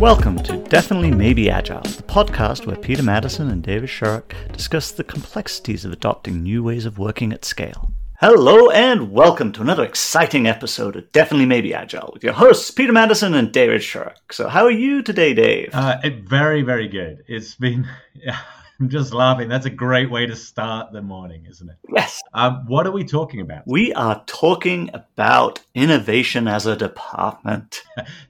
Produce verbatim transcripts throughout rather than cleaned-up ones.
Welcome to Definitely Maybe Agile, the podcast where Peter Madison and David Sharrock discuss the complexities of adopting new ways of working at scale. Hello and welcome to another exciting episode of Definitely Maybe Agile with your hosts Peter Madison and David Sharrock. So how are you today, Dave? Uh, very, very good. It's been... I'm just laughing. That's a great way to start the morning, isn't it? Yes. Um, what are we talking about? We are talking about innovation as a department.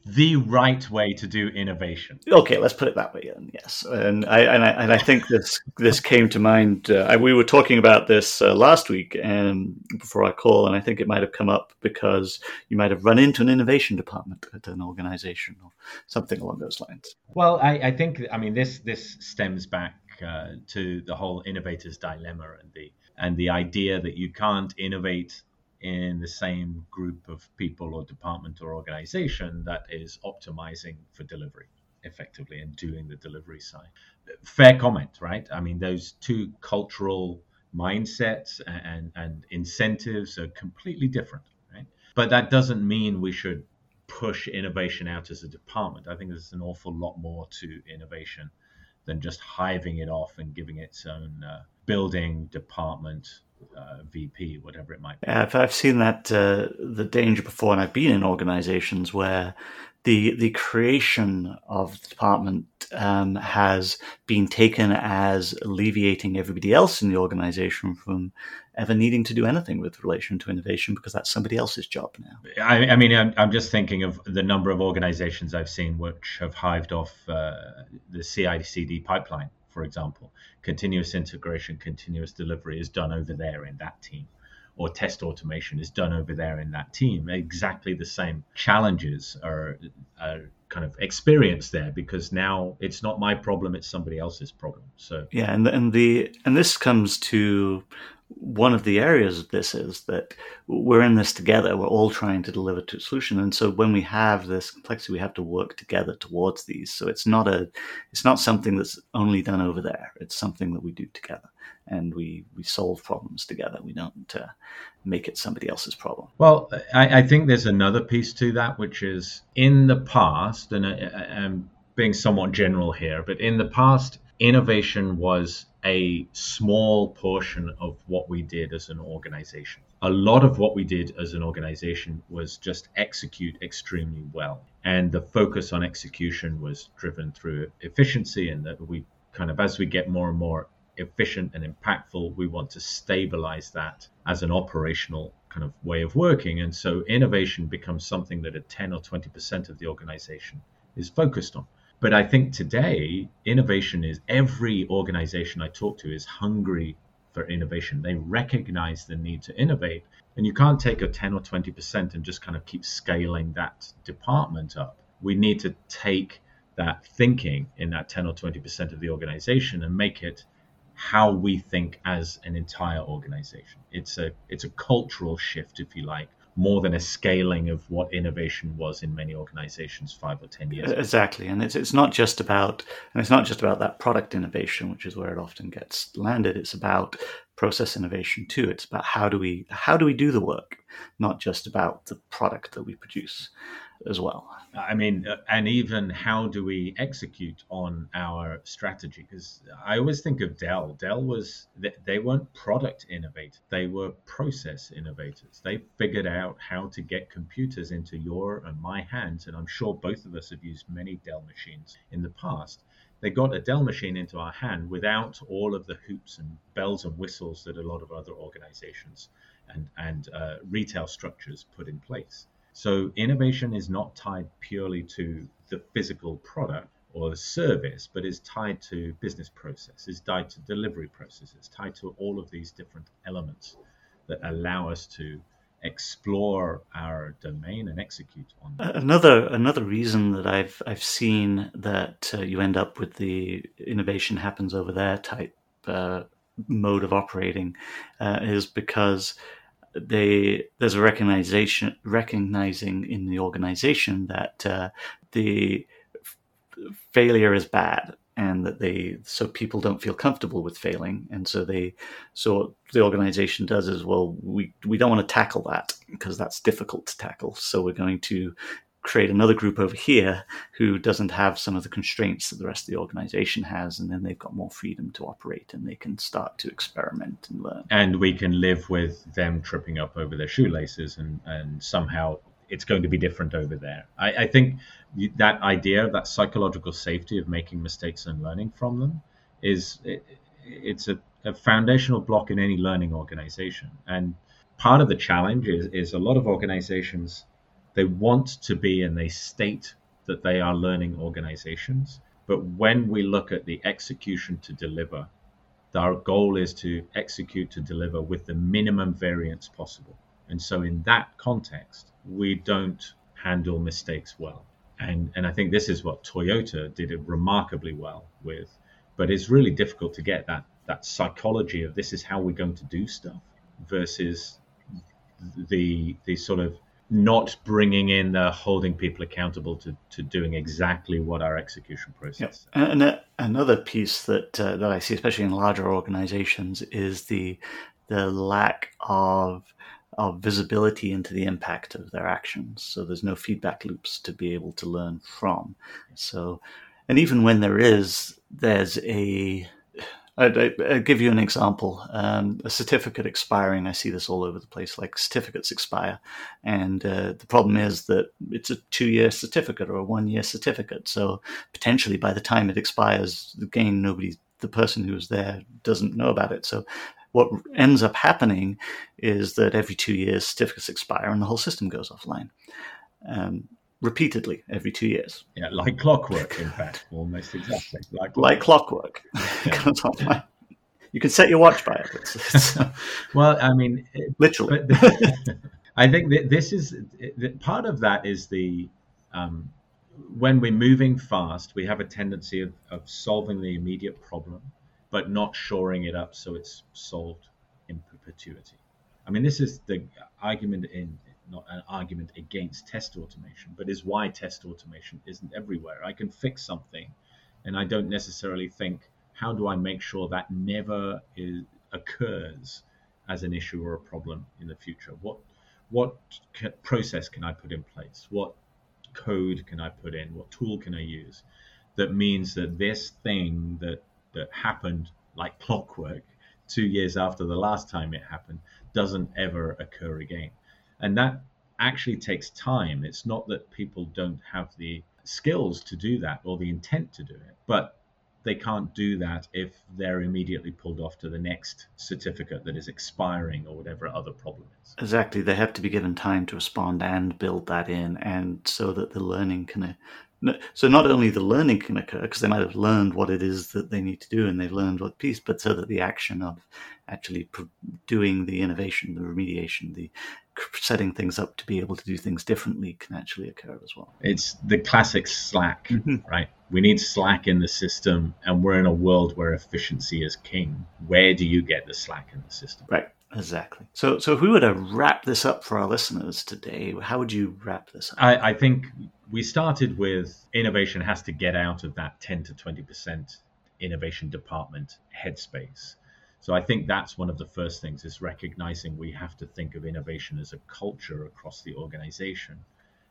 The right way to do innovation. Okay, let's put it that way. And yes, and I and I, and I think this this came to mind. Uh, we were talking about this uh, last week and before our call, and I think it might have come up because you might have run into an innovation department at an organization or something along those lines. Well, I, I think I mean this this stems back. Uh, to the whole innovator's dilemma and the and the idea that you can't innovate in the same group of people or department or organization that is optimizing for delivery effectively and doing the delivery side. Fair comment, right? I mean, those two cultural mindsets and, and incentives are completely different, right? But that doesn't mean we should push innovation out as a department. I think there's an awful lot more to innovation than just hiving it off and giving its own uh, building, department, uh, V P, whatever it might be. I've, I've seen that uh, the danger before, and I've been in organizations where the the creation of the department um, has been taken as alleviating everybody else in the organization from ever needing to do anything with relation to innovation because that's somebody else's job now. I, I mean, I'm, I'm just thinking of the number of organizations I've seen which have hived off uh, the C I C D pipeline, for example. Continuous integration, continuous delivery is done over there in that team, or test automation is done over there in that team. Exactly the same challenges are, are kind of experienced there because now it's not my problem, it's somebody else's problem. So yeah, and and the and this comes to one of the areas of this is that we're in this together. We're all trying to deliver to a solution, and so when we have this complexity, we have to work together towards these. So it's not a, it's not something that's only done over there. It's something that we do together, and we we solve problems together. We don't uh, make it somebody else's problem. Well, I, I think there's another piece to that, which is in the past, and I, I'm being somewhat general here, but in the past, innovation was a small portion of what we did as an organization. A lot of what we did as an organization was just execute extremely well. And the focus on execution was driven through efficiency, and that we kind of, as we get more and more efficient and impactful, we want to stabilize that as an operational kind of way of working. And so innovation becomes something that a ten or twenty percent of the organization is focused on. But I think today, innovation is, every organization I talk to is hungry for innovation. They recognize the need to innovate. And you can't take a ten or twenty percent and just kind of keep scaling that department up. We need to take that thinking in that ten or twenty percent of the organization and make it how we think as an entire organization. It's a it's a cultural shift, if you like, more than a scaling of what innovation was in many organizations five or ten years ago. Exactly, and it's it's not just about and it's not just about that product innovation, which is where it often gets landed. It's about process innovation too. It's about how do we how do we do the work, not just about the product that we produce as well. I mean, and even how do we execute on our strategy? Because I always think of Dell. Dell was, they weren't product innovators. They were process innovators. They figured out how to get computers into your and my hands. And I'm sure both of us have used many Dell machines in the past. They got a Dell machine into our hand without all of the hoops and bells and whistles that a lot of other organizations and, and uh, retail structures put in place. So innovation is not tied purely to the physical product or the service, but is tied to business process, is tied to delivery processes, tied to all of these different elements that allow us to explore our domain and execute on that. Another another reason that I've I've seen that uh, you end up with the innovation happens over there type uh, mode of operating uh, is because They, there's a recognition, recognizing in the organization that uh, the f- failure is bad, and that they so people don't feel comfortable with failing, and so they so what the organization does is, well, we we don't want to tackle that because that's difficult to tackle, so we're going to create another group over here who doesn't have some of the constraints that the rest of the organization has, and then they've got more freedom to operate and they can start to experiment and learn. And we can live with them tripping up over their shoelaces, and, and somehow it's going to be different over there. I, I think that idea, that psychological safety of making mistakes and learning from them is it, it's a, a foundational block in any learning organization. And part of the challenge is, is a lot of organizations, they want to be and they state that they are learning organizations. But when we look at the execution to deliver, our goal is to execute to deliver with the minimum variance possible. And so in that context, we don't handle mistakes well. And, and I think this is what Toyota did it remarkably well with. But it's really difficult to get that, that psychology of this is how we're going to do stuff versus the, the sort of not bringing in the holding people accountable to, to doing exactly what our execution process. Yep. And uh, another piece that uh, that I see, especially in larger organizations, is the the lack of of visibility into the impact of their actions. So there's no feedback loops to be able to learn from. So, and even when there is, there's a I'd, I'd give you an example. Um, a certificate expiring, I see this all over the place, like certificates expire. And uh, the problem is that it's a two-year certificate or a one-year certificate. So potentially by the time it expires, again, nobody, the person who was there doesn't know about it. So what ends up happening is that every two years, certificates expire and the whole system goes offline. Um repeatedly every two years, yeah like clockwork, in fact. Almost exactly like clockwork, like clockwork. Yeah. You can set your watch by it. It's, it's, well i mean it, literally the, I think that this is that part of that is the um when we're moving fast, we have a tendency of, of solving the immediate problem but not shoring it up so it's solved in perpetuity. I mean, this is the argument in not an argument against test automation, but is why test automation isn't everywhere. I can fix something and I don't necessarily think, how do I make sure that never is, occurs as an issue or a problem in the future? What what c- process can I put in place? What code can I put in? What tool can I use? That means that this thing that, that happened like clockwork two years after the last time it happened doesn't ever occur again. And that actually takes time. It's not that people don't have the skills to do that or the intent to do it, but they can't do that if they're immediately pulled off to the next certificate that is expiring or whatever other problem is. Exactly. They have to be given time to respond and build that in, and so that the learning can... So not only the learning can occur, because they might have learned what it is that they need to do and they've learned what piece, but so that the action of actually doing the innovation, the remediation, the setting things up to be able to do things differently can actually occur as well. It's the classic slack, mm-hmm. right? We need slack in the system, and we're in a world where efficiency is king. Where do you get the slack in the system? Right, exactly. So so if we were to wrap this up for our listeners today, how would you wrap this up? I, I think we started with innovation has to get out of that ten to twenty percent innovation department headspace. So I think that's one of the first things, is recognizing we have to think of innovation as a culture across the organization,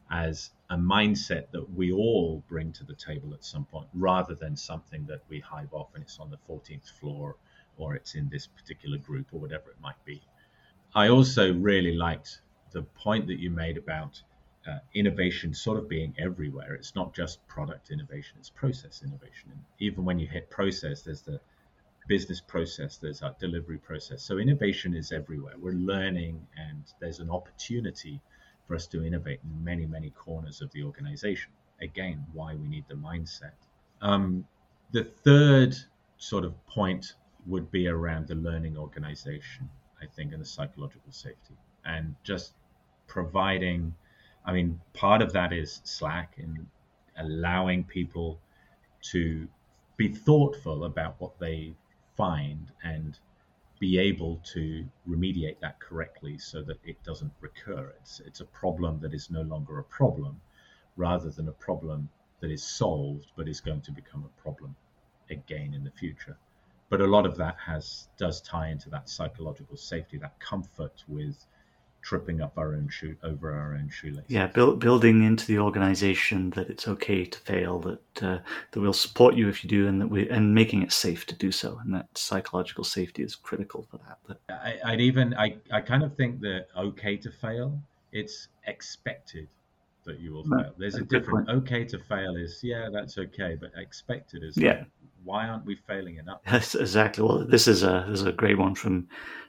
as a mindset that we all bring to the table at some point, rather than something that we hive off and it's on the fourteenth floor or it's in this particular group or whatever it might be. I also really liked the point that you made about uh, innovation sort of being everywhere. It's not just product innovation, it's process innovation. And even when you hit process, there's the business process, there's our delivery process. So innovation is everywhere. We're learning, and there's an opportunity for us to innovate in many, many corners of the organization. Again, why we need the mindset. Um, the third sort of point would be around the learning organization, I think, and the psychological safety. And just providing, I mean, part of that is slack and allowing people to be thoughtful about what they find and be able to remediate that correctly so that it doesn't recur. It's, it's a problem that is no longer a problem, rather than a problem that is solved but is going to become a problem again in the future. But a lot of that has does tie into that psychological safety, that comfort with tripping up our own shoe over our own shoelace. Yeah, build, building into the organization that it's okay to fail, that uh, that we'll support you if you do, and that we and making it safe to do so, and that psychological safety is critical for that. But I, I'd even I, I kind of think that okay to fail, it's expected that you will fail. There's a different okay to fail is yeah that's okay, but expected is yeah. Like, why aren't we failing enough? That's exactly. Well, this is a this is a great one from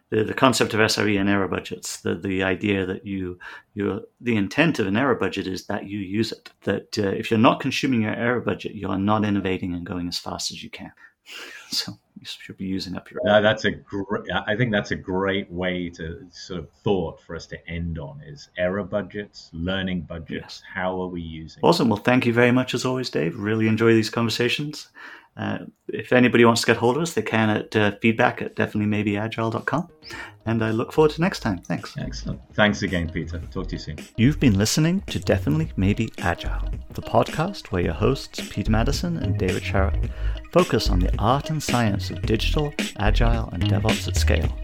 the, the concept of S R E and error budgets. The the idea that you you the intent of an error budget is that you use it. That uh, if you're not consuming your error budget, you are not innovating and going as fast as you can. So you should be using up your. Uh, that's a great. I think that's a great way to sort of thought for us to end on is error budgets, learning budgets. Yes. How are we using? Awesome. Well, thank you very much as always, Dave. Really enjoy these conversations. Uh, if anybody wants to get hold of us, they can at uh, feedback at definitely maybe agile dot com. And I look forward to next time. Thanks. Excellent. Thanks again, Peter. Talk to you soon. You've been listening to Definitely Maybe Agile, the podcast where your hosts, Peter Madison and David Sharrock, focus on the art and science of digital, agile, and DevOps at scale.